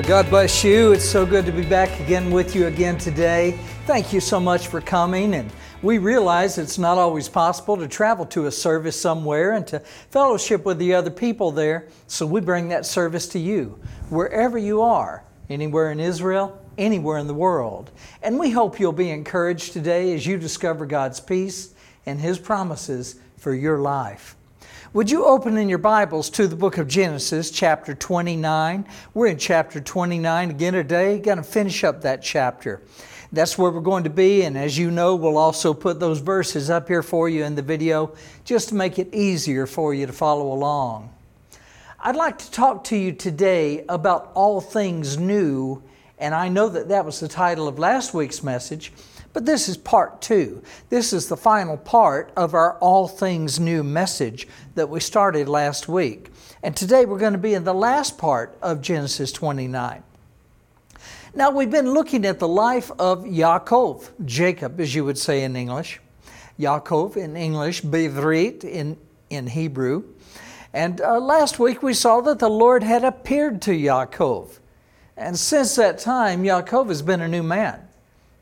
Well, God bless you. It's so good to be back again with you again today. Thank you so much for coming. And we realize it's not always possible to travel to a service somewhere and to fellowship with the other people there. So we bring that service to you, wherever you are, anywhere in Israel, anywhere in the world. And we hope you'll be encouraged today as you discover God's peace and His promises for your life. Would you open in your Bibles to the book of Genesis, chapter 29. We're in chapter 29 again today. Going to finish up that chapter. That's where we're going to be, and as you know, we'll also put those verses up here for you in the video just to make it easier for you to follow along. I'd like to talk to you today about all things new, and I know that that was the title of last week's message, but this is part two. This is the final part of our all things new message that we started last week. And today we're going to be in the last part of Genesis 29. Now, we've been looking at the life of Yaakov, Jacob, as you would say in English. Yaakov in English, Bivrit in Hebrew. And last week we saw that the Lord had appeared to Yaakov. And since that time, Yaakov has been a new man.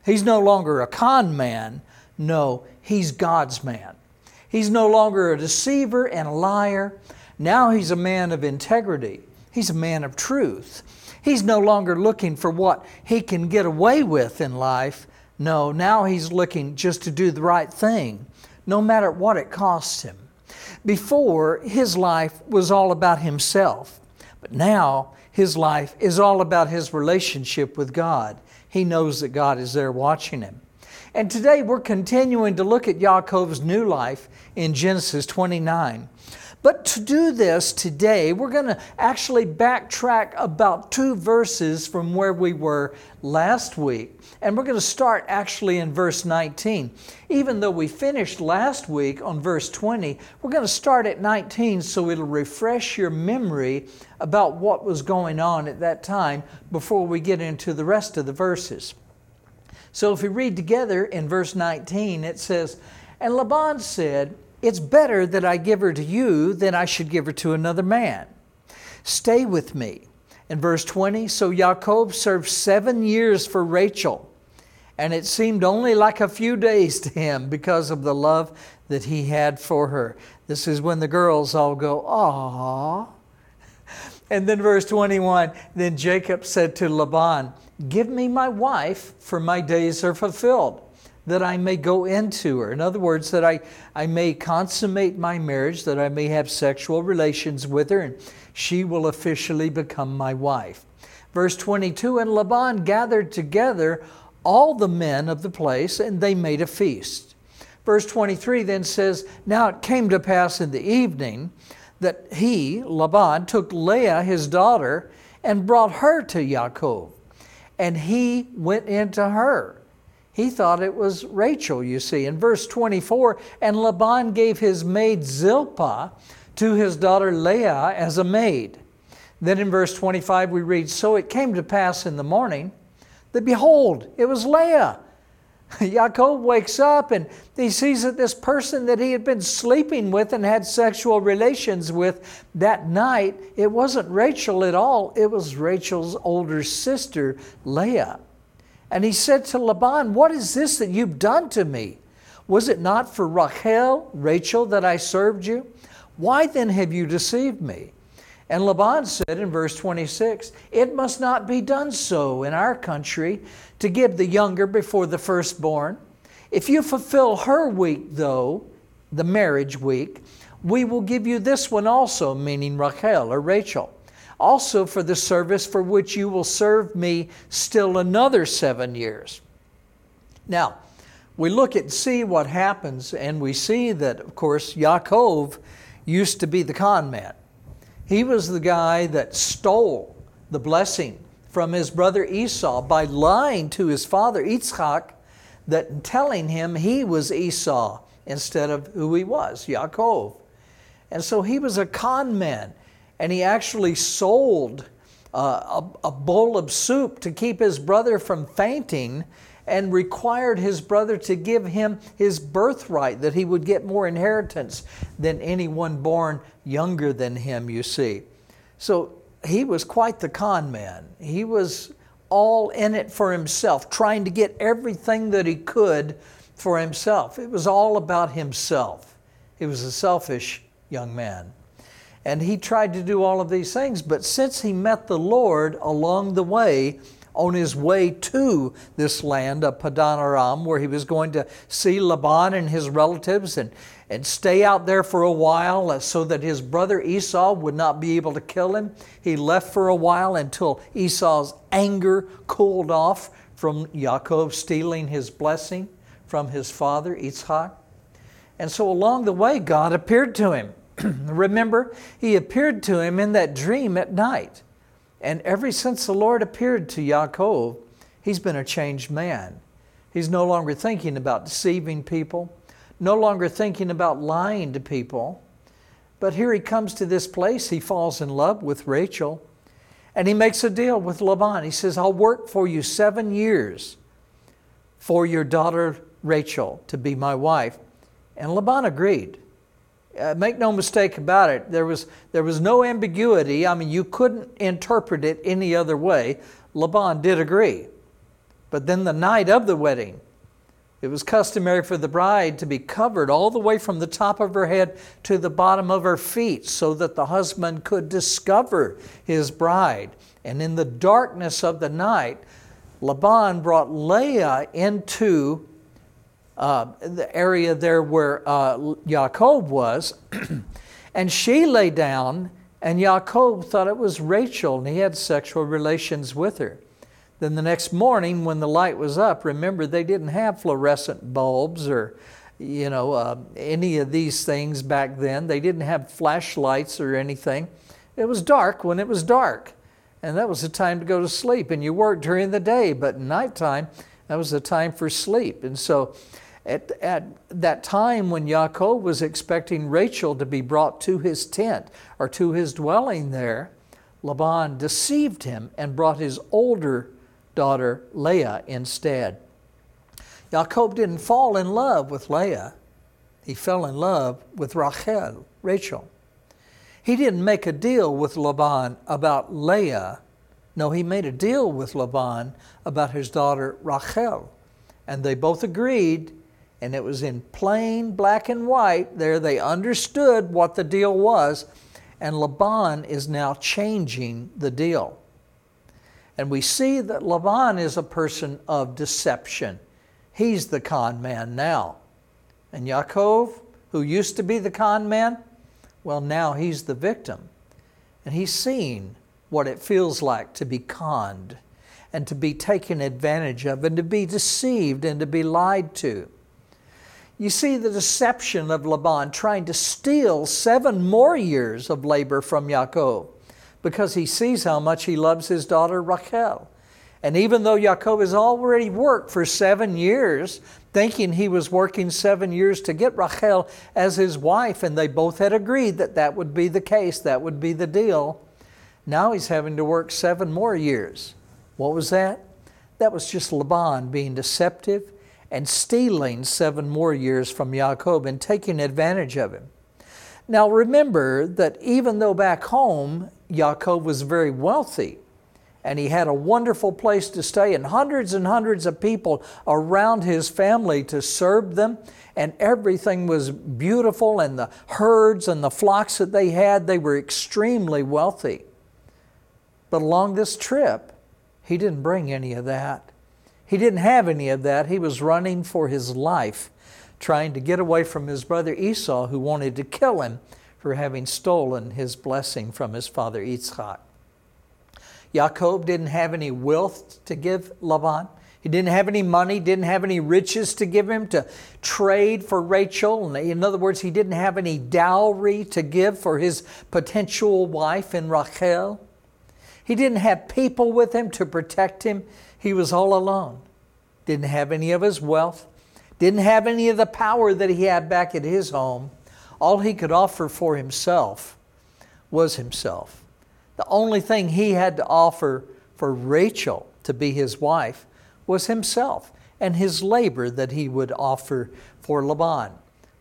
He's no longer a con man. No, he's God's man. He's no longer a deceiver and a liar. Now he's a man of integrity. He's a man of truth. He's no longer looking for what he can get away with in life. No, now he's looking just to do the right thing, no matter what it costs him. Before, his life was all about himself, but now his life is all about his relationship with God. He knows that God is there watching him. And today we're continuing to look at Yaakov's new life in Genesis 29. But to do this today, we're going to actually backtrack about two verses from where we were last week. And we're going to start actually in verse 19. Even though we finished last week on verse 20, we're going to start at 19 so it'll refresh your memory about what was going on at that time before we get into the rest of the verses. So if we read together in verse 19, it says, "And Laban said, 'It's better that I give her to you than I should give her to another man. Stay with me.'" In verse 20, "So Yaakov served 7 years for Rachel, and it seemed only like a few days to him because of the love that he had for her." This is when the girls all go, "Aww." And then verse 21, "Then Jacob said to Laban, 'Give me my wife, for my days are fulfilled, that I may go into her.'" In other words, that I may consummate my marriage, that I may have sexual relations with her, and she will officially become my wife. Verse 22, "And Laban gathered together all the men of the place, and they made a feast." Verse 23 then says, "Now it came to pass in the evening that he," Laban, "took Leah, his daughter, and brought her to Yaakov. And he went into her." He thought it was Rachel, you see. In verse 24, "And Laban gave his maid Zilpah to his daughter Leah as a maid." Then in verse 25 we read, "So it came to pass in the morning that, behold, it was Leah." Yaakov wakes up and he sees that this person that he had been sleeping with and had sexual relations with that night, it wasn't Rachel at all. It was Rachel's older sister, Leah. And he said to Laban, "What is this that you've done to me? Was it not for Rachel, that I served you? Why then have you deceived me?" And Laban said in verse 26, "It must not be done so in our country to give the younger before the firstborn. If you fulfill her week, though, the marriage week, we will give you this one also," meaning Rachel, "also for the service for which you will serve me still another 7 years." Now, we look and see what happens, and we see that, of course, Yaakov used to be the con man. He was the guy that stole the blessing from his brother Esau by lying to his father Yitzchak, that telling him he was Esau instead of who he was, Yaakov. And so he was a con man. And he actually sold a bowl of soup to keep his brother from fainting, and required his brother to give him his birthright, that he would get more inheritance than anyone born younger than him, you see. So he was quite the con man. He was all in it for himself, trying to get everything that he could for himself. It was all about himself. He was a selfish young man. And he tried to do all of these things, but since he met the Lord along the way, on his way to this land of Padanaram, where he was going to see Laban and his relatives and stay out there for a while so that his brother Esau would not be able to kill him. He left for a while until Esau's anger cooled off from Yaakov stealing his blessing from his father, Yitzchak. And so along the way, God appeared to him. Remember, he appeared to him in that dream at night. And ever since the Lord appeared to Yaakov, he's been a changed man. He's no longer thinking about deceiving people, no longer thinking about lying to people. But here he comes to this place. He falls in love with Rachel, and he makes a deal with Laban. He says, I'll work for you 7 years for your daughter Rachel to be my wife. And Laban agreed. Make no mistake about it, there was no ambiguity. I mean, you couldn't interpret it any other way. Laban did agree. But then the night of the wedding, it was customary for the bride to be covered all the way from the top of her head to the bottom of her feet so that the husband could discover his bride. And in the darkness of the night, Laban brought Leah into the area there where Yaakov was, and she lay down, and Yaakov thought it was Rachel, and he had sexual relations with her. Then the next morning when the light was up, remember, they didn't have fluorescent bulbs or, you know, any of these things back then. They didn't have flashlights or anything. It was dark when it was dark, and that was the time to go to sleep, and you worked during the day, but nighttime, that was the time for sleep. And so At that time when Yaakov was expecting Rachel to be brought to his tent or to his dwelling there, Laban deceived him and brought his older daughter Leah instead. Yaakov didn't fall in love with Leah. He fell in love with Rachel. He didn't make a deal with Laban about Leah. No, he made a deal with Laban about his daughter Rachel. And they both agreed. And it was in plain black and white there. They understood what the deal was. And Laban is now changing the deal. And we see that Laban is a person of deception. He's the con man now. And Yaakov, who used to be the con man, well, now he's the victim. And he's seen what it feels like to be conned and to be taken advantage of and to be deceived and to be lied to. You see the deception of Laban trying to steal 7 more years of labor from Yaakov because he sees how much he loves his daughter Rachel. And even though Yaakov has already worked for 7 years, thinking he was working 7 years to get Rachel as his wife, and they both had agreed that that would be the case, that would be the deal, now he's having to work 7 more years. What was that? That was just Laban being deceptive and stealing 7 more years from Yaakov and taking advantage of him. Now remember that even though back home, Yaakov was very wealthy and he had a wonderful place to stay and hundreds of people around his family to serve them, and everything was beautiful, and the herds and the flocks that they had, they were extremely wealthy. But along this trip, he didn't bring any of that. He didn't have any of that. He was running for his life, trying to get away from his brother Esau, who wanted to kill him for having stolen his blessing from his father Yitzchak. Yaakov didn't have any wealth to give Laban. He didn't have any money, didn't have any riches to give him to trade for Rachel. In other words, he didn't have any dowry to give for his potential wife in Rachel. He didn't have people with him to protect him. He was all alone. Didn't have any of his wealth. Didn't have any of the power that he had back at his home. All he could offer for himself was himself. The only thing he had to offer for Rachel to be his wife was himself and his labor that he would offer for Laban.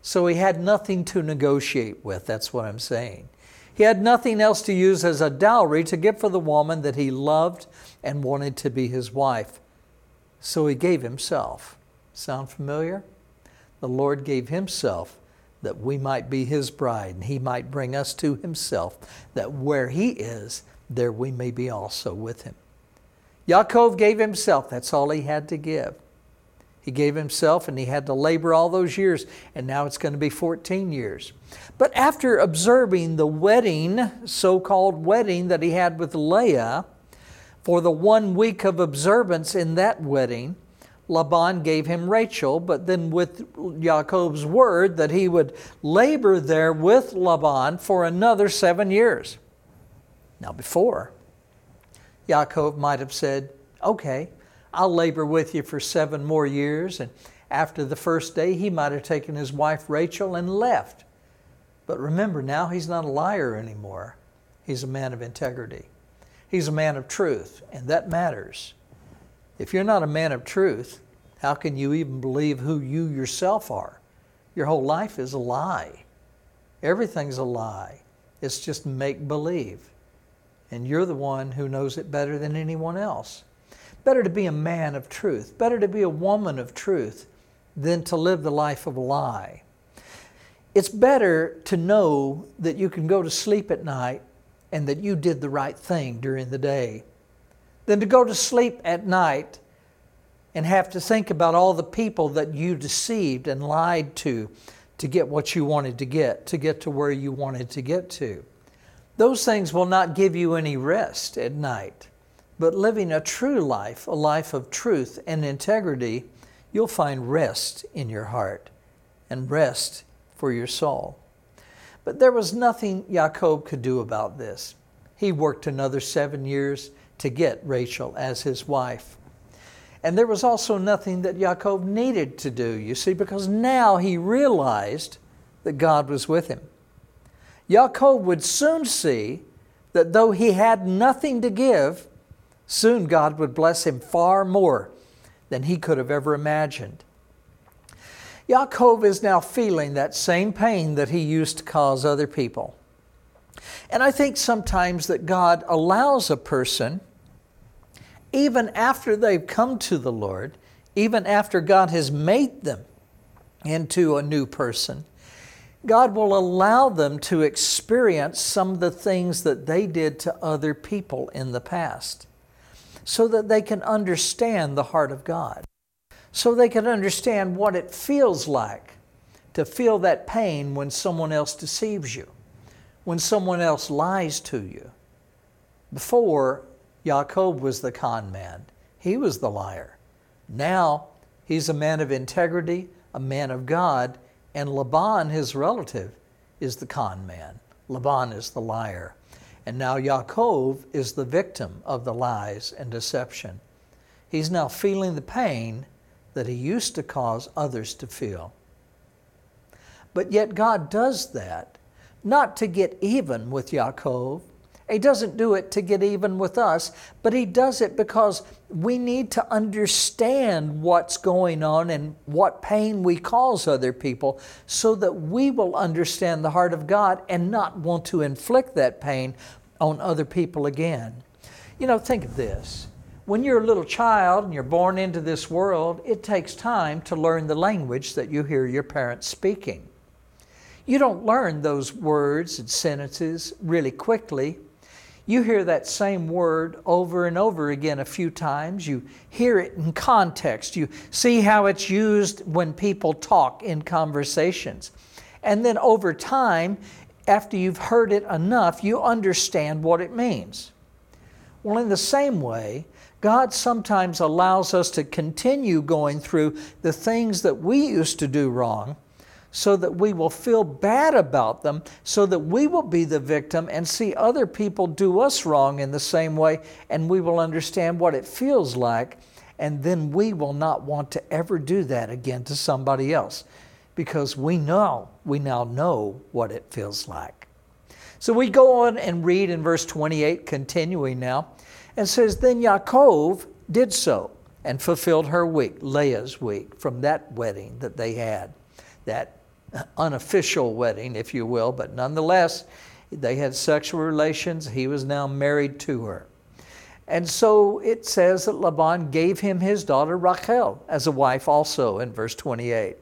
So he had nothing to negotiate with. That's what I'm saying. He had nothing else to use as a dowry to give for the woman that he loved and wanted to be his wife. So he gave himself. Sound familiar? The Lord gave himself that we might be his bride, and he might bring us to himself, that where he is, there we may be also with him. Yaakov gave himself. That's all he had to give. He gave himself, and he had to labor all those years, and now it's going to be 14 years. But after observing the wedding, so-called wedding that he had with Leah, for the 1 week of observance in that wedding, Laban gave him Rachel, but then with Yaakov's word that he would labor there with Laban for another 7 years. Now before, Yaakov might have said, okay, I'll labor with you for 7 more years. And after the first day, he might have taken his wife Rachel and left. But remember, now he's not a liar anymore. He's a man of integrity. He's a man of truth, and that matters. If you're not a man of truth, how can you even believe who you yourself are? Your whole life is a lie. Everything's a lie. It's just make-believe. And you're the one who knows it better than anyone else. Better to be a man of truth, better to be a woman of truth than to live the life of a lie. It's better to know that you can go to sleep at night and that you did the right thing during the day than to go to sleep at night and have to think about all the people that you deceived and lied to get what you wanted to get to where you wanted to get to. Those things will not give you any rest at night. But living a true life, a life of truth and integrity, you'll find rest in your heart and rest for your soul. But there was nothing Yaakov could do about this. He worked another 7 years to get Rachel as his wife. And there was also nothing that Yaakov needed to do, you see, because now he realized that God was with him. Yaakov would soon see that though he had nothing to give, soon God would bless him far more than he could have ever imagined. Yaakov is now feeling that same pain that he used to cause other people. And I think sometimes that God allows a person, even after they've come to the Lord, even after God has made them into a new person, God will allow them to experience some of the things that they did to other people in the past, so that they can understand the heart of God, so they can understand what it feels like to feel that pain when someone else deceives you, when someone else lies to you. Before, Yaakov was the con man. He was the liar. Now, he's a man of integrity, a man of God, and Laban, his relative, is the con man. Laban is the liar. And now Yaakov is the victim of the lies and deception. He's now feeling the pain that he used to cause others to feel. But yet God does that, not to get even with Yaakov. He doesn't do it to get even with us, but he does it because we need to understand what's going on and what pain we cause other people so that we will understand the heart of God and not want to inflict that pain on other people again. You know, think of this. When you're a little child and you're born into this world, it takes time to learn the language that you hear your parents speaking. You don't learn those words and sentences really quickly. You hear that same word over and over again a few times. You hear it in context. You see how it's used when people talk in conversations. And then over time, after you've heard it enough, you understand what it means. Well, in the same way, God sometimes allows us to continue going through the things that we used to do wrong, so that we will feel bad about them, so that we will be the victim and see other people do us wrong in the same way, and we will understand what it feels like, and then we will not want to ever do that again to somebody else, because we now know what it feels like. So we go on and read in verse 28, continuing now, and says, Then Yaakov did so and fulfilled her week, Leah's week, from that wedding that they had, that unofficial wedding, if you will, but nonetheless, They had sexual relations. He was now married to her. And so it says that Laban gave him his daughter Rachel as a wife also in verse 28.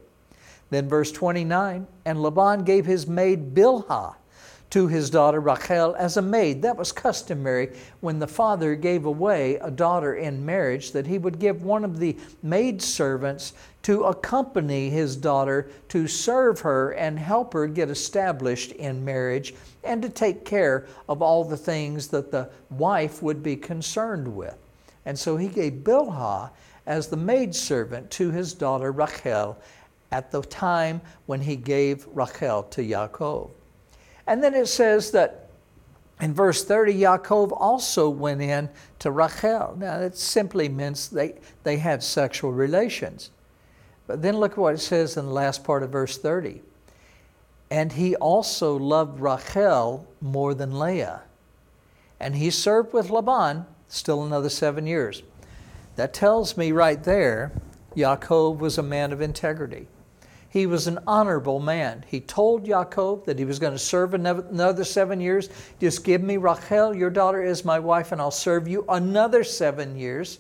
Then verse 29, and Laban gave his maid Bilhah to his daughter Rachel as a maid. That was customary when the father gave away a daughter in marriage, that he would give one of the maidservants to accompany his daughter to serve her and help her get established in marriage and to take care of all the things that the wife would be concerned with. And so he gave Bilhah as the maidservant to his daughter Rachel at the time when he gave Rachel to Yaakov. And then it says that in verse 30, Yaakov also went in to Rachel. Now, that simply means they had sexual relations. But then look at what it says in the last part of verse 30. And he also loved Rachel more than Leah. And he served with Laban still another 7 years. That tells me right there, Yaakov was a man of integrity. He was an honorable man. He told Yaakov that he was going to serve another 7 years. Just give me Rachel, your daughter is my wife, and I'll serve you another 7 years.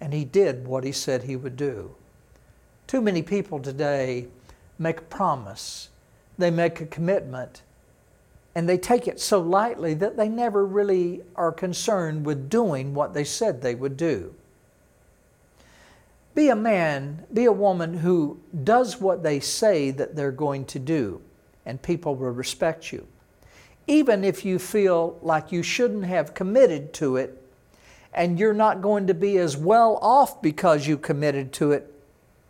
And he did what he said he would do. Too many people today make a promise. They make a commitment. And they take it so lightly that they never really are concerned with doing what they said they would do. Be a man, be a woman who does what they say that they're going to do, and people will respect you. Even if you feel like you shouldn't have committed to it, and you're not going to be as well off because you committed to it,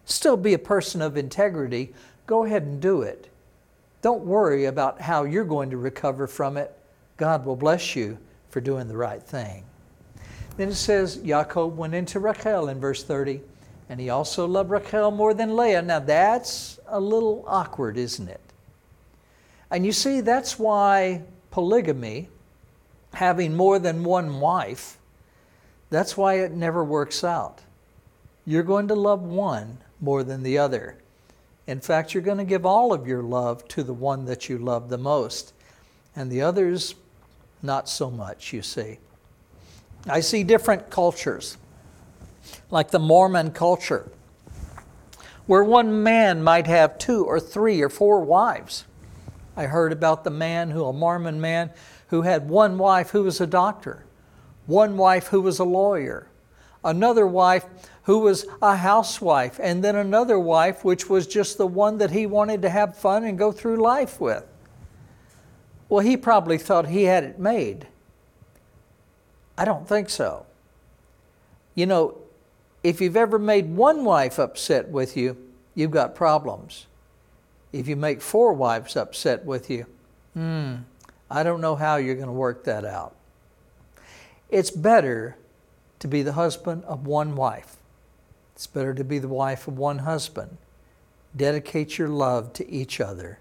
still be a person of integrity. Go ahead and do it. Don't worry about how you're going to recover from it. God will bless you for doing the right thing. Then it says, Yaakov went into Rachel in verse 30. And he also loved Rachel more than Leah. Now that's a little awkward, isn't it? And you see, that's why polygamy, having more than one wife, that's why it never works out. You're going to love one more than the other. In fact, you're going to give all of your love to the one that you love the most. And the others, not so much, you see. I see different cultures, like the Mormon culture, where one man might have 2 or 3 or 4 wives. I heard about a Mormon man who had one wife who was a doctor, one wife who was a lawyer, another wife who was a housewife, and then another wife which was just the one that he wanted to have fun and go through life with. Well, he probably thought he had it made. I don't think so. You know, if you've ever made one wife upset with you, you've got problems. If you make 4 wives upset with you, I don't know how you're going to work that out. It's better to be the husband of one wife. It's better to be the wife of one husband. Dedicate your love to each other.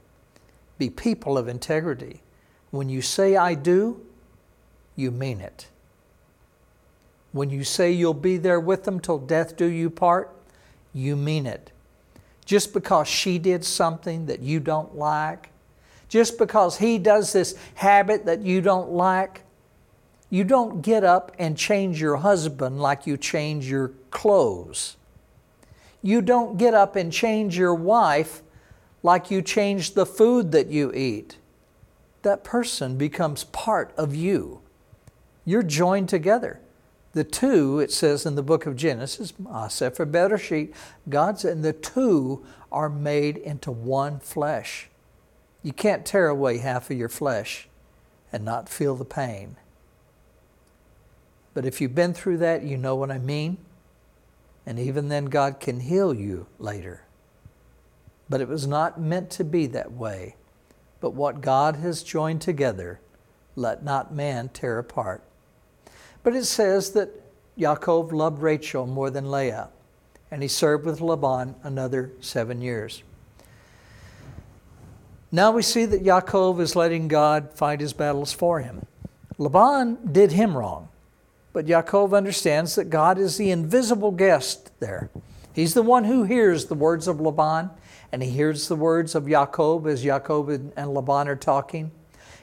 Be people of integrity. When you say, I do, you mean it. When you say you'll be there with them till death do you part, you mean it. Just because she did something that you don't like, just because he does this habit that you don't like, you don't get up and change your husband like you change your clothes. You don't get up and change your wife like you change the food that you eat. That person becomes part of you. You're joined together. The two, it says in the book of Genesis, Aseph or Bereshit, God said, the two are made into one flesh. You can't tear away half of your flesh and not feel the pain. But if you've been through that, you know what I mean. And even then, God can heal you later. But it was not meant to be that way. But what God has joined together, let not man tear apart. But it says that Yaakov loved Rachel more than Leah, and he served with Laban another 7 years. Now we see that Yaakov is letting God fight his battles for him. Laban did him wrong, but Yaakov understands that God is the invisible guest there. He's the one who hears the words of Laban, and he hears the words of Yaakov as Yaakov and Laban are talking.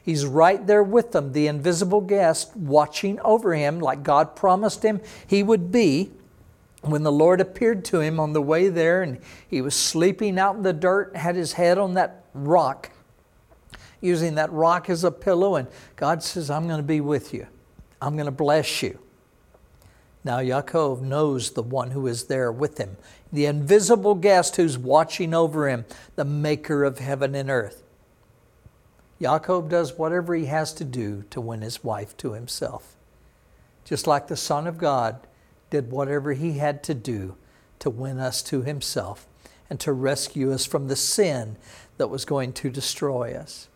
He's right there with them, the invisible guest, watching over him like God promised him he would be when the Lord appeared to him on the way there, and he was sleeping out in the dirt, had his head on that rock, using that rock as a pillow, and God says, I'm going to be with you. I'm going to bless you. Now Yaakov knows the one who is there with him, the invisible guest who's watching over him, the maker of heaven and earth. Yaakov does whatever he has to do to win his wife to himself, just like the Son of God did whatever he had to do to win us to himself and to rescue us from the sin that was going to destroy us.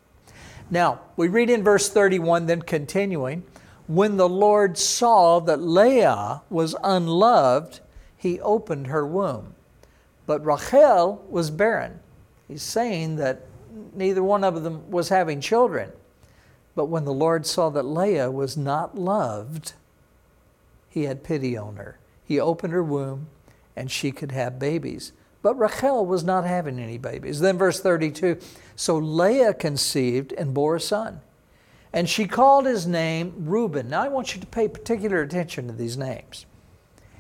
Now, we read in verse 31, then continuing, when the Lord saw that Leah was unloved, he opened her womb. But Rachel was barren. He's saying that neither one of them was having children. But when the Lord saw that Leah was not loved, he had pity on her. He opened her womb and she could have babies. But Rachel was not having any babies. Then verse 32, so Leah conceived and bore a son. And she called his name Reuben. Now I want you to pay particular attention to these names.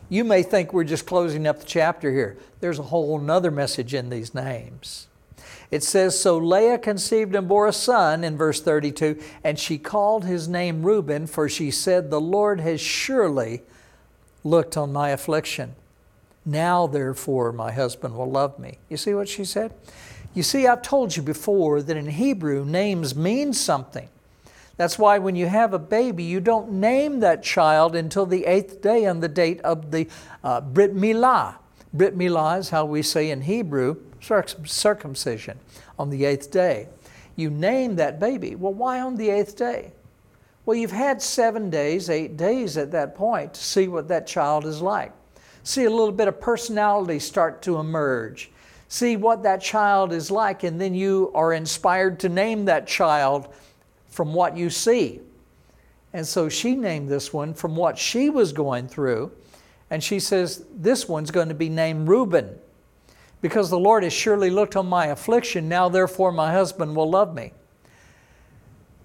You may think we're just closing up the chapter here. There's a whole nother message in these names. It says, so Leah conceived and bore a son in verse 32, and she called his name Reuben, for she said, the Lord has surely looked on my affliction. Now therefore my husband will love me. You see what she said? You see, I've told you before that in Hebrew names mean something. That's why when you have a baby, you don't name that child until the 8th day on the date of the Brit Milah. Brit Milah is how we say in Hebrew, circumcision, on the 8th day. You name that baby. Well, why on the 8th day? Well, you've had 7 days, 8 days at that point to see what that child is like. See a little bit of personality start to emerge. See what that child is like, and then you are inspired to name that child from what you see. And so she named this one from what she was going through. And she says, this one's going to be named Reuben, because the Lord has surely looked on my affliction. Now therefore my husband will love me.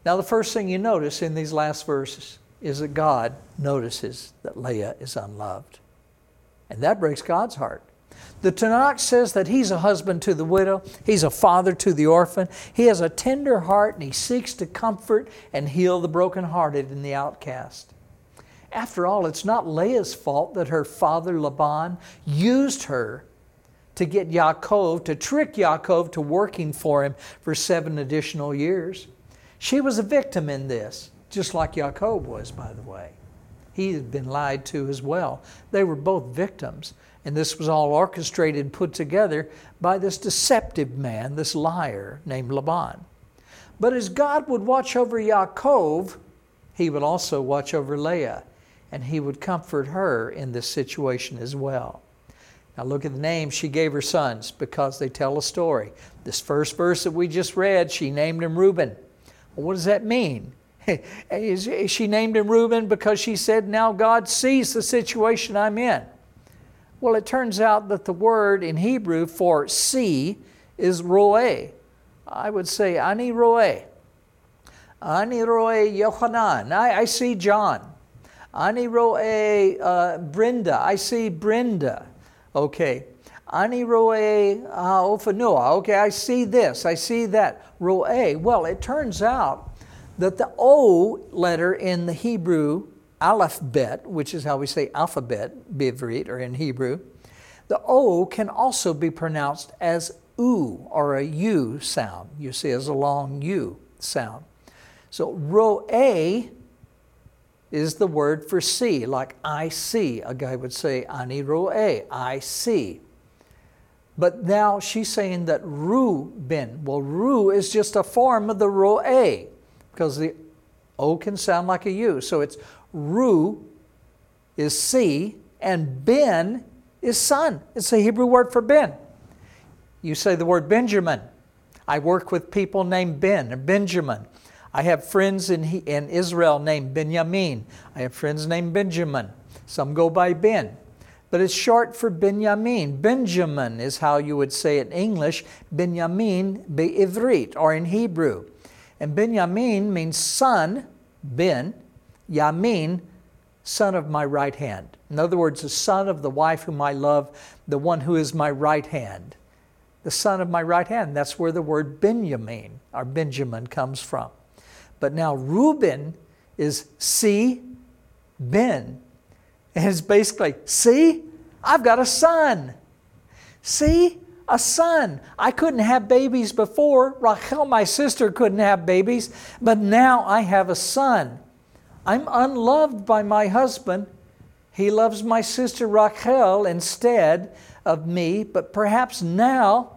Now the first thing you notice in these last verses is that God notices that Leah is unloved. And that breaks God's heart. The Tanakh says that he's a husband to the widow, he's a father to the orphan, he has a tender heart, and he seeks to comfort and heal the brokenhearted and the outcast. After all, it's not Leah's fault that her father Laban used her to get Yaakov, to trick Yaakov to working for him for 7 additional years. She was a victim in this, just like Yaakov was, by the way. He had been lied to as well. They were both victims. And this was all orchestrated and put together by this deceptive man, this liar named Laban. But as God would watch over Yaakov, he would also watch over Leah, and he would comfort her in this situation as well. Now look at the name she gave her sons, because they tell a story. This first verse that we just read, she named him Reuben. Well, what does that mean? She named him Reuben because she said, now God sees the situation I'm in. Well, it turns out that the word in Hebrew for see is roeh. I would say, Ani roeh Yohanan. I see John. Ani roeh Brenda. I see Brenda. Okay. Ani roeh Ophanua. Okay, I see this. I see that. Roeh. Well, it turns out that the O letter in the Hebrew alphabet, which is how we say alphabet, Bivrit, or in Hebrew, the O can also be pronounced as U or a U sound. You see, as a long U sound. So roeh is the word for see, like I see. A guy would say, Ani roeh, I see. But now she's saying that Reuben. Well, Ru is just a form of the roeh, because the O can sound like a U. So it's Ru is see, and Ben is son. It's a Hebrew word for Ben. You say the word Benjamin. I work with people named Ben or Benjamin. I have friends in Israel named Benjamin. I have friends named Benjamin. Some go by Ben. but it's short for Binyamin. Benjamin is how you would say it in English, Binyamin be'ivrit, or in Hebrew. And Binyamin means son, Ben, Yamin, son of my right hand. In other words, the son of the wife whom I love, the one who is my right hand. The son of my right hand, that's where the word Binyamin, or Benjamin, comes from. But now Reuben is see, Ben. And it's basically, see, I've got a son. See, a son. I couldn't have babies before. Rachel, my sister, couldn't have babies. But now I have a son. I'm unloved by my husband. He loves my sister Rachel instead of me. But perhaps now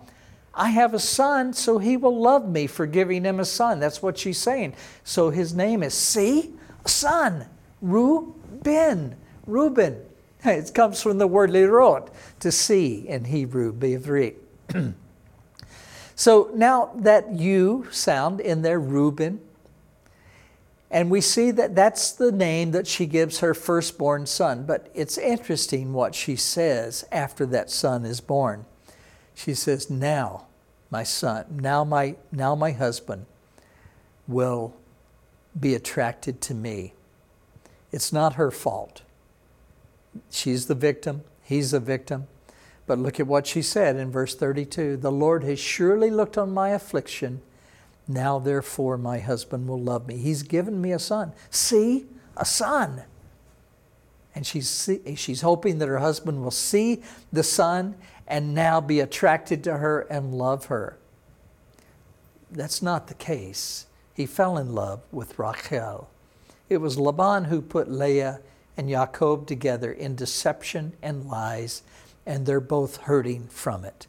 I have a son, so he will love me for giving him a son. That's what she's saying. So his name is, see, son, Reuben. Reuben. It comes from the word lirot, to see in Hebrew, be'ivrit. So now that U sound in there, Reuben, and we see that that's the name that she gives her firstborn son. But it's interesting what she says after that son is born. She says, now my son, now my husband will be attracted to me. It's not her fault. She's the victim. He's the victim. But look at what she said in verse 32. The Lord has surely looked on my affliction. Now, therefore, my husband will love me. He's given me a son. See, a son. And she's hoping that her husband will see the son and now be attracted to her and love her. That's not the case. He fell in love with Rachel. It was Laban who put Leah and Yaakov together in deception and lies, and they're both hurting from it.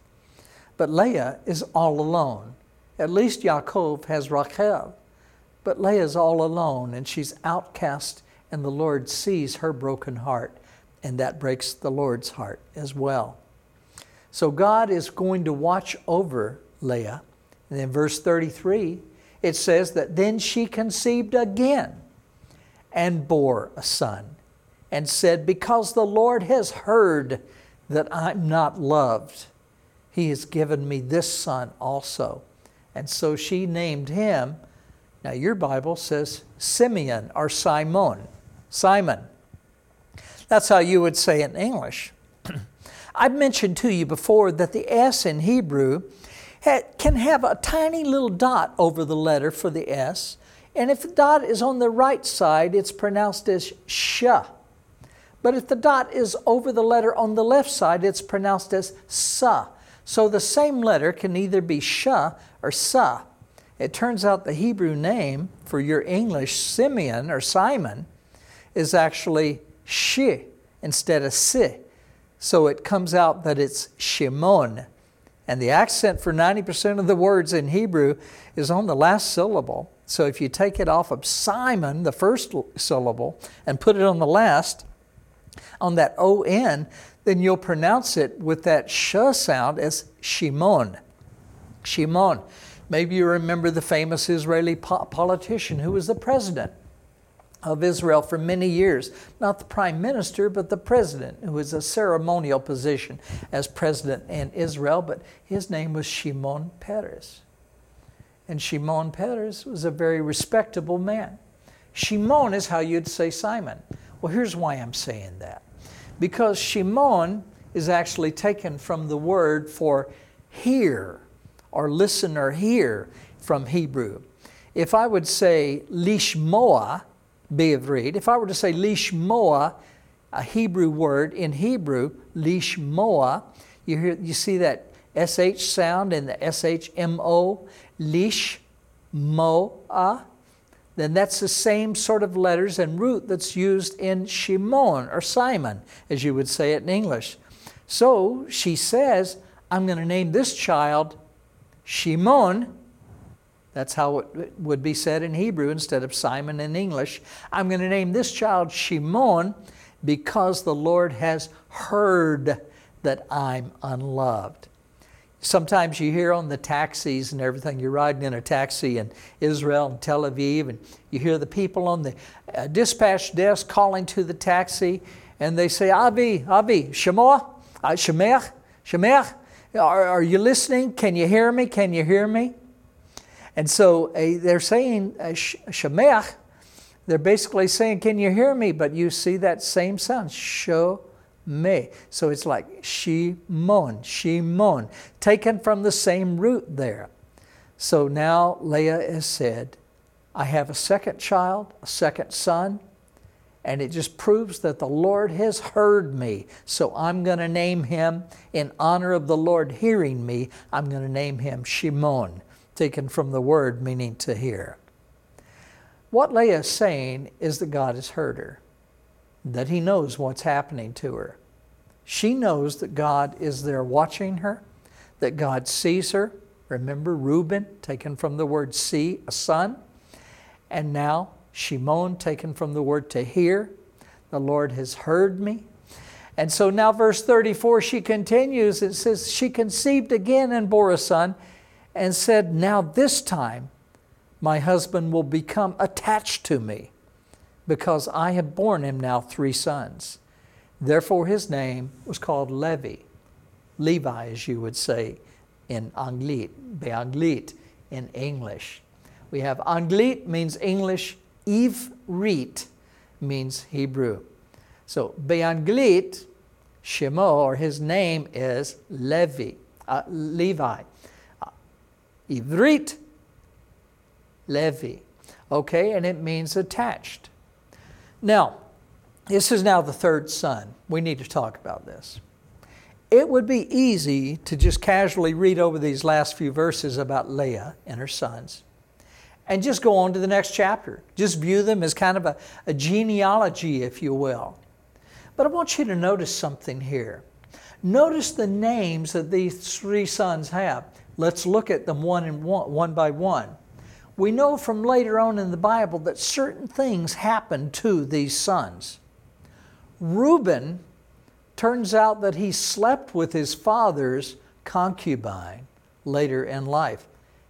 But Leah is all alone. At least Yaakov has Rachel, but Leah's all alone, and she's outcast, and the Lord sees her broken heart, and that breaks the Lord's heart as well. So God is going to watch over Leah. And in verse 33, it says that then she conceived again and bore a son, and said, because the Lord has heard that I'm not loved, he has given me this son also. And so she named him, now your Bible says Simeon or Simon. Simon. That's how you would say it in English. I've mentioned to you before that the S in Hebrew can have a tiny little dot over the letter for the S. And if the dot is on the right side, it's pronounced as sh. But if the dot is over the letter on the left side, it's pronounced as sa. So the same letter can either be sha or sa. It turns out the Hebrew name for your English Simeon or Simon is actually she instead of si. So it comes out that it's Shimon. And the accent for 90% of the words in Hebrew is on the last syllable. So if you take it off of Simon, the first syllable, and put it on the last, on that O-N, then you'll pronounce it with that sh sound as Shimon. Shimon. Maybe you remember the famous Israeli politician who was the president of Israel for many years. Not the prime minister, but the president, who was a ceremonial position as president in Israel. But his name was Shimon Peres. And Shimon Peres was a very respectable man. Shimon is how you'd say Simon. Well, here's why I'm saying that. Because Shimon is actually taken from the word for hear, or listen or hear, from Hebrew. If I would say lishmoa, be'ivrit, if I were to say lishmoa, a Hebrew word in Hebrew, lishmoa, you see that SH sound in the SHMO, lishmoa. Then that's the same sort of letters and root that's used in Shimon or Simon, as you would say it in English. So she says, I'm going to name this child Shimon. That's how it would be said in Hebrew instead of Simon in English. I'm going to name this child Shimon because the Lord has heard that I'm unloved. Sometimes you hear on the taxis and everything, you're riding in a taxi in Israel and Tel Aviv, and you hear the people on the dispatch desk calling to the taxi, and they say, Abi, Shemeach, are you listening? Can you hear me? Can you hear me? And so they're saying, Shemeach, they're basically saying, can you hear me? But you see that same sound, Shomeh. So it's like Shimon, taken from the same root there. So now Leah has said, I have a second child, a second son, and it just proves that the Lord has heard me. So I'm going to name him, in honor of the Lord hearing me, I'm going to name him Shimon, taken from the word meaning to hear. What Leah is saying is that God has heard her, that he knows what's happening to her. She knows that God is there watching her, that God sees her. Remember Reuben, taken from the word see, a son. And now Shimon, taken from the word to hear. The Lord has heard me. And so now verse 34, she continues. It says, she conceived again and bore a son and said, now this time my husband will become attached to me, because I have borne him now 3 sons. Therefore his name was called Levi, as you would say in Anglit, Beanglit in English. We have Anglit means English, Ivrit means Hebrew. So Beanglit, Shemo, or his name is Levi. Ivrit, Levi. Okay, and it means attached. Now, this is now the 3rd son. We need to talk about this. It would be easy to just casually read over these last few verses about Leah and her sons and just go on to the next chapter. Just view them as kind of a genealogy, if you will. But I want you to notice something here. Notice the names that these 3 sons have. Let's look at them one by one. We know from later on in the Bible that certain things happened to these sons. Reuben, turns out that he slept with his father's concubine later in life.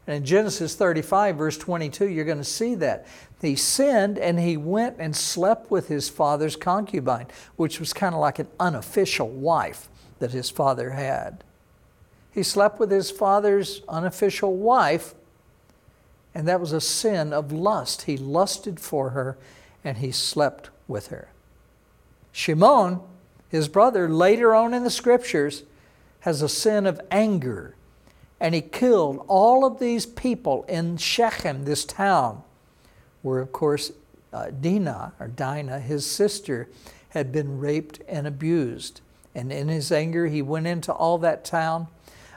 And in Genesis 35, verse 22, you're going to see that. He sinned and he went and slept with his father's concubine, which was kind of like an unofficial wife that his father had. He slept with his father's unofficial wife, and that was a sin of lust. He lusted for her and he slept with her. Shimon, his brother, later on in the scriptures, has a sin of anger, and he killed all of these people in Shechem, this town, where, of course, Dinah, his sister, had been raped and abused. And in his anger, he went into all that town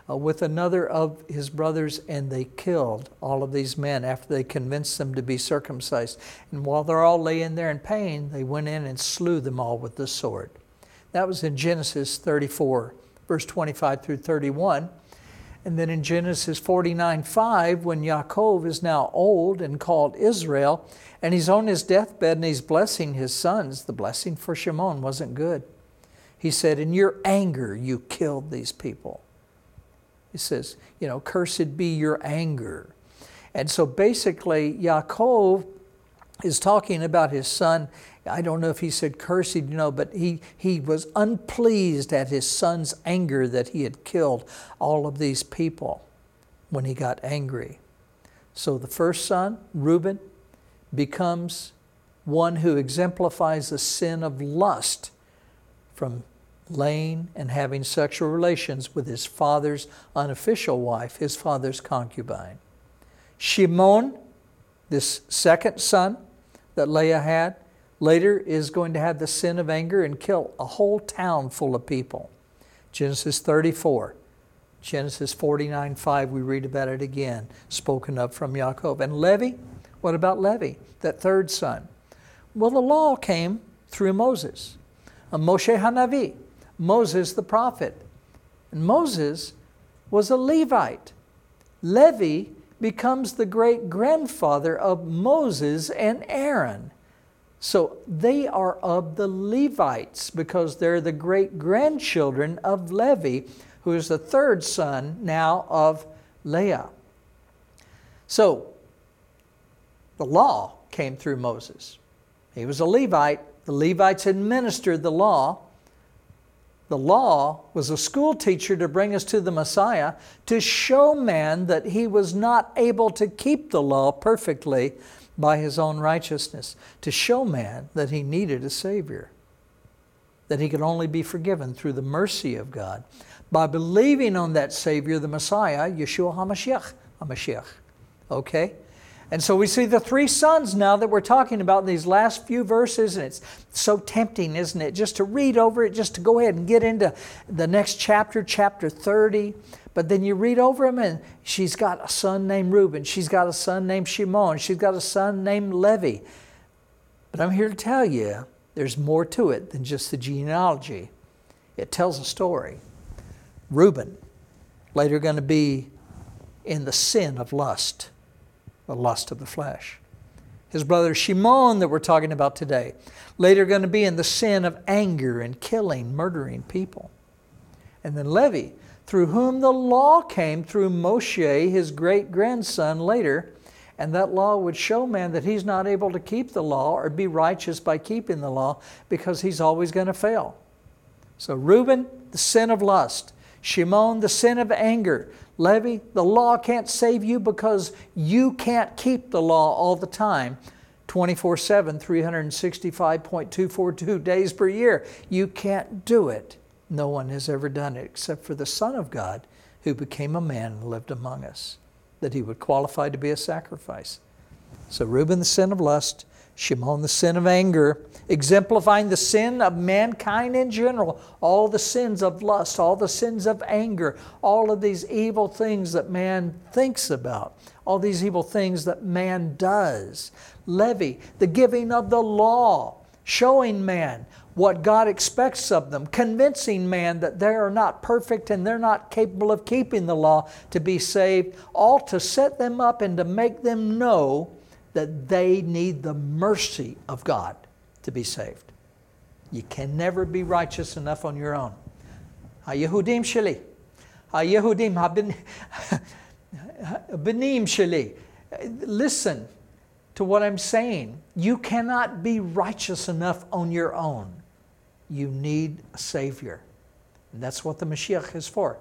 with another of his brothers, and they killed all of these men after they convinced them to be circumcised. And while they're all laying there in pain, they went in and slew them all with the sword. That was in Genesis 34, verse 25 through 31. And then in Genesis 49:5, when Yaakov is now old and called Israel, and he's on his deathbed and he's blessing his sons, the blessing for Shimon wasn't good. He said, in your anger you killed these people. He says, cursed be your anger. And so basically Yaakov is talking about his son. I don't know if he said cursed, but he was unpleased at his son's anger that he had killed all of these people when he got angry. So the first son, Reuben, becomes one who exemplifies the sin of lust from laying and having sexual relations with his father's unofficial wife, his father's concubine. Shimon, this second son that Leah had, later is going to have the sin of anger and kill a whole town full of people. Genesis 34, Genesis 49:5, we read about it again, spoken of from Yaakov. And Levi, what about Levi, that third son? Well, the law came through Moses, Moshe Hanavi, Moses the prophet. And Moses was a Levite. Levi becomes the great-grandfather of Moses and Aaron. So they are of the Levites because they're the great-grandchildren of Levi, who is the third son now of Leah. So the law came through Moses. He was a Levite. The Levites administered the law. The law was a school teacher to bring us to the Messiah, to show man that he was not able to keep the law perfectly by his own righteousness, to show man that he needed a Savior, that he could only be forgiven through the mercy of God by believing on that Savior, the Messiah, Yeshua HaMashiach. Okay? And so we see the three sons now that we're talking about in these last few verses, and it's so tempting, isn't it, just to read over it, just to go ahead and get into the next chapter, chapter 30. But then you read over them, and she's got a son named Reuben, she's got a son named Shimon, she's got a son named Levi. But I'm here to tell you, there's more to it than just the genealogy. It tells a story. Reuben, later going to be in the sin of lust, the lust of the flesh. His brother Shimon that we're talking about today, later going to be in the sin of anger and killing, murdering people. And then Levi, through whom the law came through Moshe, his great-grandson later, and that law would show man that he's not able to keep the law or be righteous by keeping the law because he's always going to fail. So Reuben, the sin of lust. Shimon, the sin of anger. Levi, the law can't save you because you can't keep the law all the time, 24/7, 365.242 days per year. You can't do it. No one has ever done it except for the Son of God, who became a man and lived among us, that he would qualify to be a sacrifice. So Reuben, the sin of lust. Shimon, the sin of anger, exemplifying the sin of mankind in general, all the sins of lust, all the sins of anger, all of these evil things that man thinks about, all these evil things that man does. Levi, the giving of the law, showing man what God expects of them, convincing man that they are not perfect and they're not capable of keeping the law to be saved, all to set them up and to make them know that they need the mercy of God to be saved. You can never be righteous enough on your own. Ha-Yehudim sheli. Ha-Yehudim ha-Benim sheli. Listen to what I'm saying. You cannot be righteous enough on your own. You need a Savior. And that's what the Mashiach is for.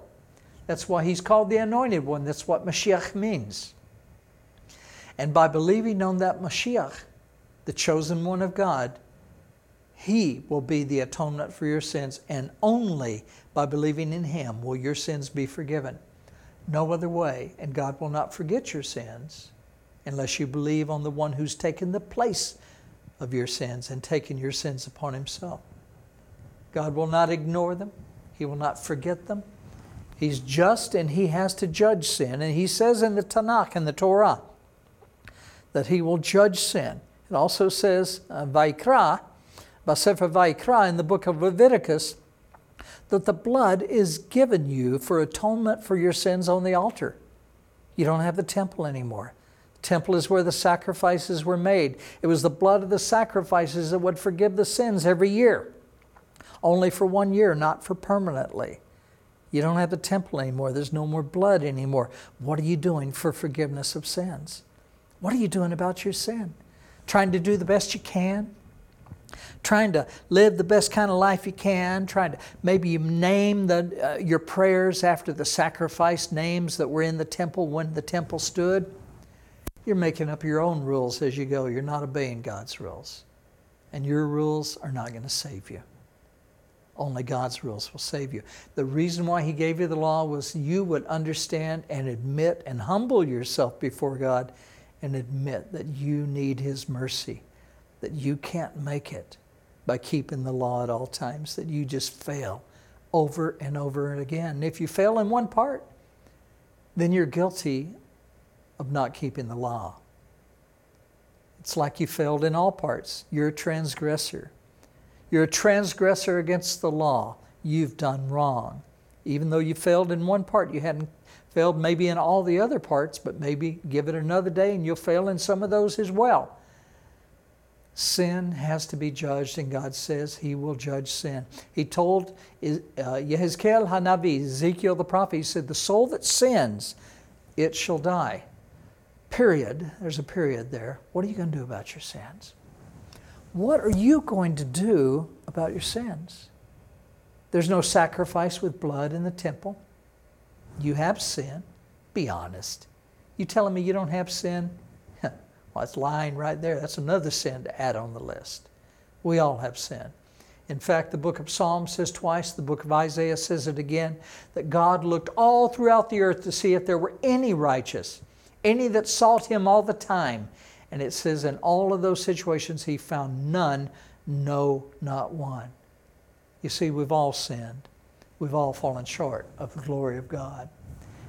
That's why he's called the Anointed One. That's what Mashiach means. And by believing on that Mashiach, the chosen one of God, he will be the atonement for your sins. And only by believing in him will your sins be forgiven. No other way. And God will not forget your sins unless you believe on the one who's taken the place of your sins and taken your sins upon himself. God will not ignore them. He will not forget them. He's just and he has to judge sin. And he says in the Tanakh, in the Torah, that he will judge sin. It also says, Vaikra, Basefer Vaikra, in the book of Leviticus, that the blood is given you for atonement for your sins on the altar. You don't have the temple anymore. The temple is where the sacrifices were made. It was the blood of the sacrifices that would forgive the sins every year. Only for 1 year, not for permanently. You don't have the temple anymore. There's no more blood anymore. What are you doing for forgiveness of sins? What are you doing about your sin? Trying to do the best you can? Trying to live the best kind of life you can? Trying to, maybe you name your prayers after the sacrifice names that were in the temple when the temple stood. You're making up your own rules as you go. You're not obeying God's rules. And your rules are not going to save you. Only God's rules will save you. The reason why he gave you the law was you would understand and admit and humble yourself before God and admit that you need his mercy, that you can't make it by keeping the law at all times, that you just fail over and over again. And if you fail in one part, then you're guilty of not keeping the law. It's like you failed in all parts. You're a transgressor. You're a transgressor against the law. You've done wrong. Even though you failed in one part, you hadn't failed maybe in all the other parts, but maybe give it another day and you'll fail in some of those as well. Sin has to be judged, and God says he will judge sin. He told Yeshayahu Hanavi, Ezekiel the prophet, he said, the soul that sins, it shall die. Period. There's a period there. What are you going to do about your sins? what are you going to do about your sins? There's no sacrifice with blood in the temple. You have sin. Be honest. You telling me you don't have sin? Well, it's lying right there. That's another sin to add on the list. We all have sin. In fact, the book of Psalms says twice, the book of Isaiah says it again, that God looked all throughout the earth to see if there were any righteous, any that sought him all the time. And it says in all of those situations he found none, no, not one. You see, we've all sinned. We've all fallen short of the glory of God.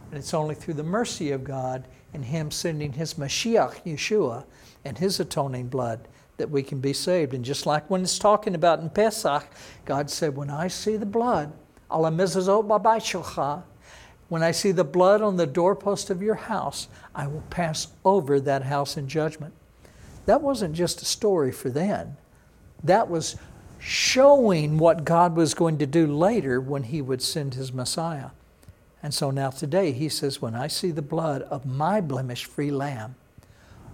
And it's only through the mercy of God and him sending his Mashiach, Yeshua, and his atoning blood that we can be saved. And just like when it's talking about in Pesach, God said, when I see the blood, when I see the blood on the doorpost of your house, I will pass over that house in judgment. That wasn't just a story for then. That was showing what God was going to do later when he would send his Messiah. And so now today he says, when I see the blood of my blemish-free lamb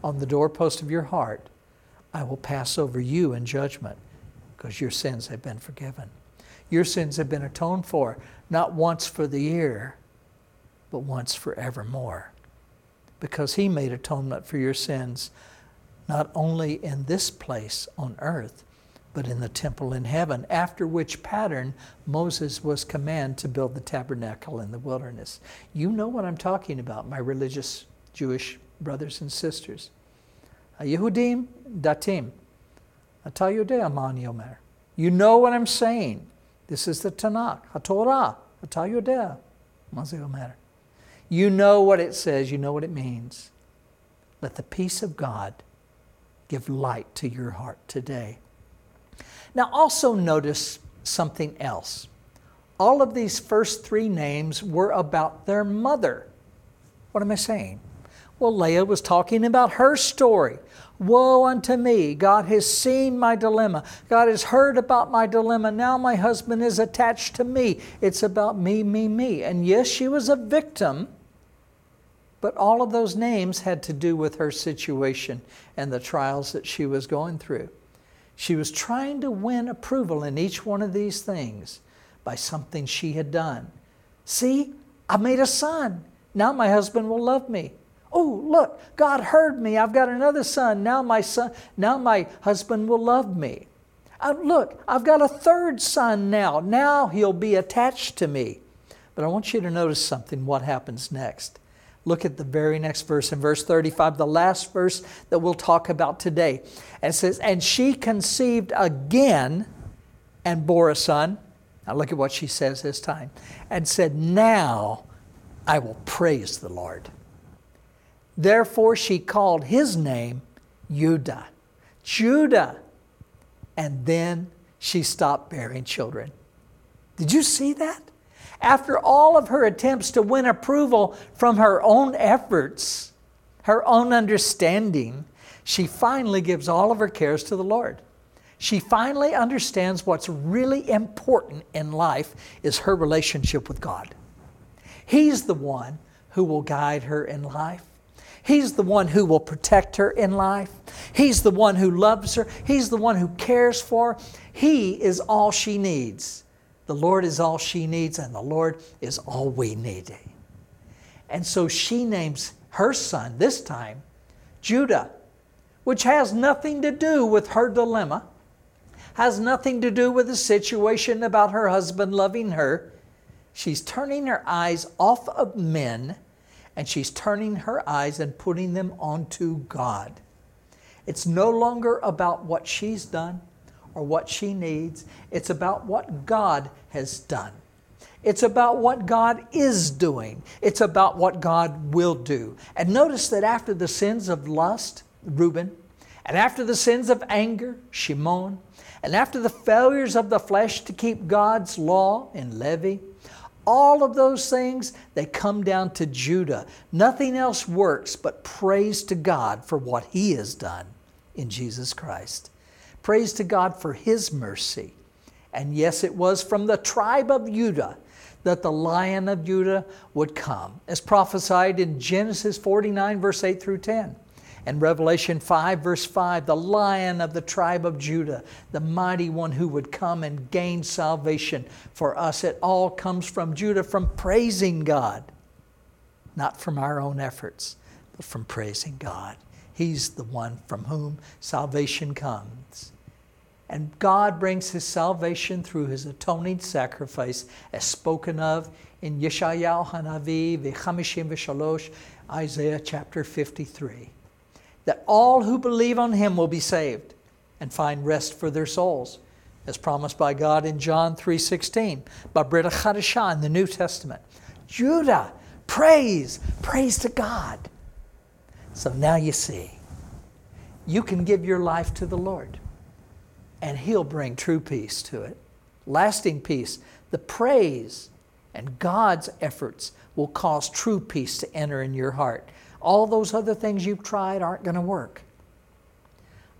on the doorpost of your heart, I will pass over you in judgment because your sins have been forgiven. Your sins have been atoned for, not once for the year, but once forevermore. Because he made atonement for your sins, not only in this place on earth, but in the temple in heaven, after which pattern Moses was commanded to build the tabernacle in the wilderness. You know what I'm talking about, my religious Jewish brothers and sisters. Yehudim datim. Ata yodea man yomer. You know what I'm saying. This is the Tanakh, HaTorah. Ata yodea man yomer. You know what it says. You know what it means. Let the peace of God give light to your heart today. Now also notice something else. All of these first three names were about their mother. What am I saying? Well, Leah was talking about her story. Woe unto me, God has seen my dilemma. God has heard about my dilemma. Now my husband is attached to me. It's about me, me, me. And yes, she was a victim, but all of those names had to do with her situation and the trials that she was going through. She was trying to win approval in each one of these things by something she had done. See, I made a son. Now my husband will love me. Oh, look, God heard me. I've got another son. Now my husband will love me. Look, I've got a third son now. Now he'll be attached to me. But I want you to notice something, what happens next. Look at the very next verse, in verse 35, the last verse that we'll talk about today. It says, and she conceived again and bore a son. Now look at what she says this time. And said, now I will praise the Lord. Therefore she called his name Judah. And then she stopped bearing children. Did you see that? After all of her attempts to win approval from her own efforts, her own understanding, she finally gives all of her cares to the Lord. She finally understands what's really important in life is her relationship with God. He's the one who will guide her in life. He's the one who will protect her in life. He's the one who loves her. He's the one who cares for her. He is all she needs. The Lord is all she needs, and the Lord is all we need. And so she names her son, this time, Judah, which has nothing to do with her dilemma, has nothing to do with the situation about her husband loving her. She's turning her eyes off of men, and she's turning her eyes and putting them onto God. It's no longer about what she's done or what she needs. It's about what God has done. It's about what God is doing. It's about what God will do. And notice that after the sins of lust, Reuben, and after the sins of anger, Shimon, and after the failures of the flesh to keep God's law in Levi, all of those things, they come down to Judah. Nothing else works but praise to God for what he has done in Jesus Christ. Praise to God for his mercy. And yes, it was from the tribe of Judah that the Lion of Judah would come, as prophesied in Genesis 49, verse 8 through 10. And Revelation 5 verse 5, the Lion of the tribe of Judah, the mighty one who would come and gain salvation for us. It all comes from Judah, from praising God. Not from our own efforts, but from praising God. He's the one from whom salvation comes. And God brings his salvation through his atoning sacrifice, as spoken of in Yeshayahu Hanavi, V'chamishim v'shalosh, Isaiah chapter 53. That all who believe on him will be saved and find rest for their souls, as promised by God in John 3:16, by Brit Chadashah in the New Testament. Judah, praise to God. So now you see, you can give your life to the Lord, and he'll bring true peace to it, lasting peace. The praise and God's efforts will cause true peace to enter in your heart. All those other things you've tried aren't going to work.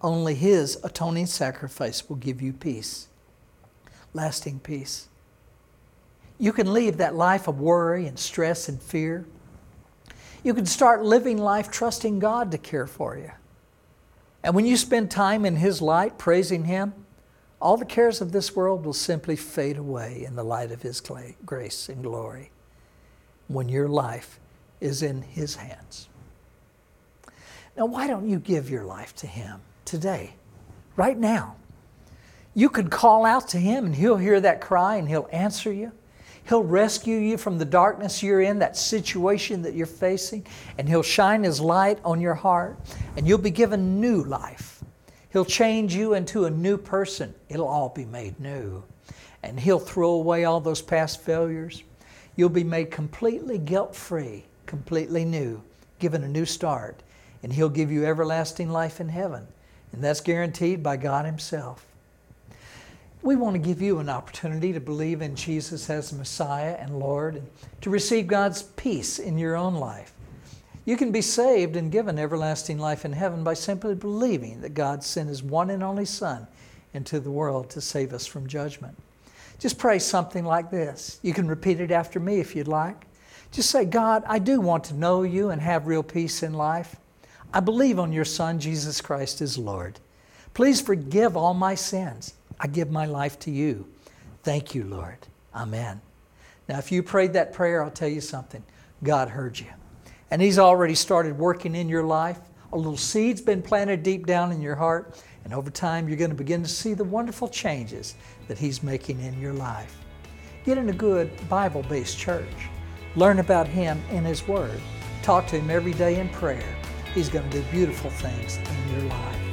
Only his atoning sacrifice will give you peace, lasting peace. You can leave that life of worry and stress and fear. You can start living life trusting God to care for you. And when you spend time in his light, praising him, all the cares of this world will simply fade away in the light of his grace and glory when your life is in his hands. Now, why don't you give your life to him today, right now? You could call out to him and he'll hear that cry and he'll answer you. He'll rescue you from the darkness you're in, that situation that you're facing, and he'll shine his light on your heart, and you'll be given new life. He'll change you into a new person. It'll all be made new. And he'll throw away all those past failures. You'll be made completely guilt-free, completely new, given a new start, and he'll give you everlasting life in heaven, and that's guaranteed by God himself. We want to give you an opportunity to believe in Jesus as Messiah and Lord, and to receive God's peace in your own life. You can be saved and given everlasting life in heaven by simply believing that God sent his one and only Son into the world to save us from judgment. Just pray something like this. You can repeat it after me if you'd like. Just say, God, I do want to know you and have real peace in life. I believe on your Son, Jesus Christ, as Lord. Please forgive all my sins. I give my life to you. Thank you, Lord. Amen. Now, if you prayed that prayer, I'll tell you something. God heard you. And he's already started working in your life. A little seed's been planted deep down in your heart. And over time, you're going to begin to see the wonderful changes that he's making in your life. Get in a good Bible-based church. Learn about him and his word. Talk to him every day in prayer. He's going to do beautiful things in your life.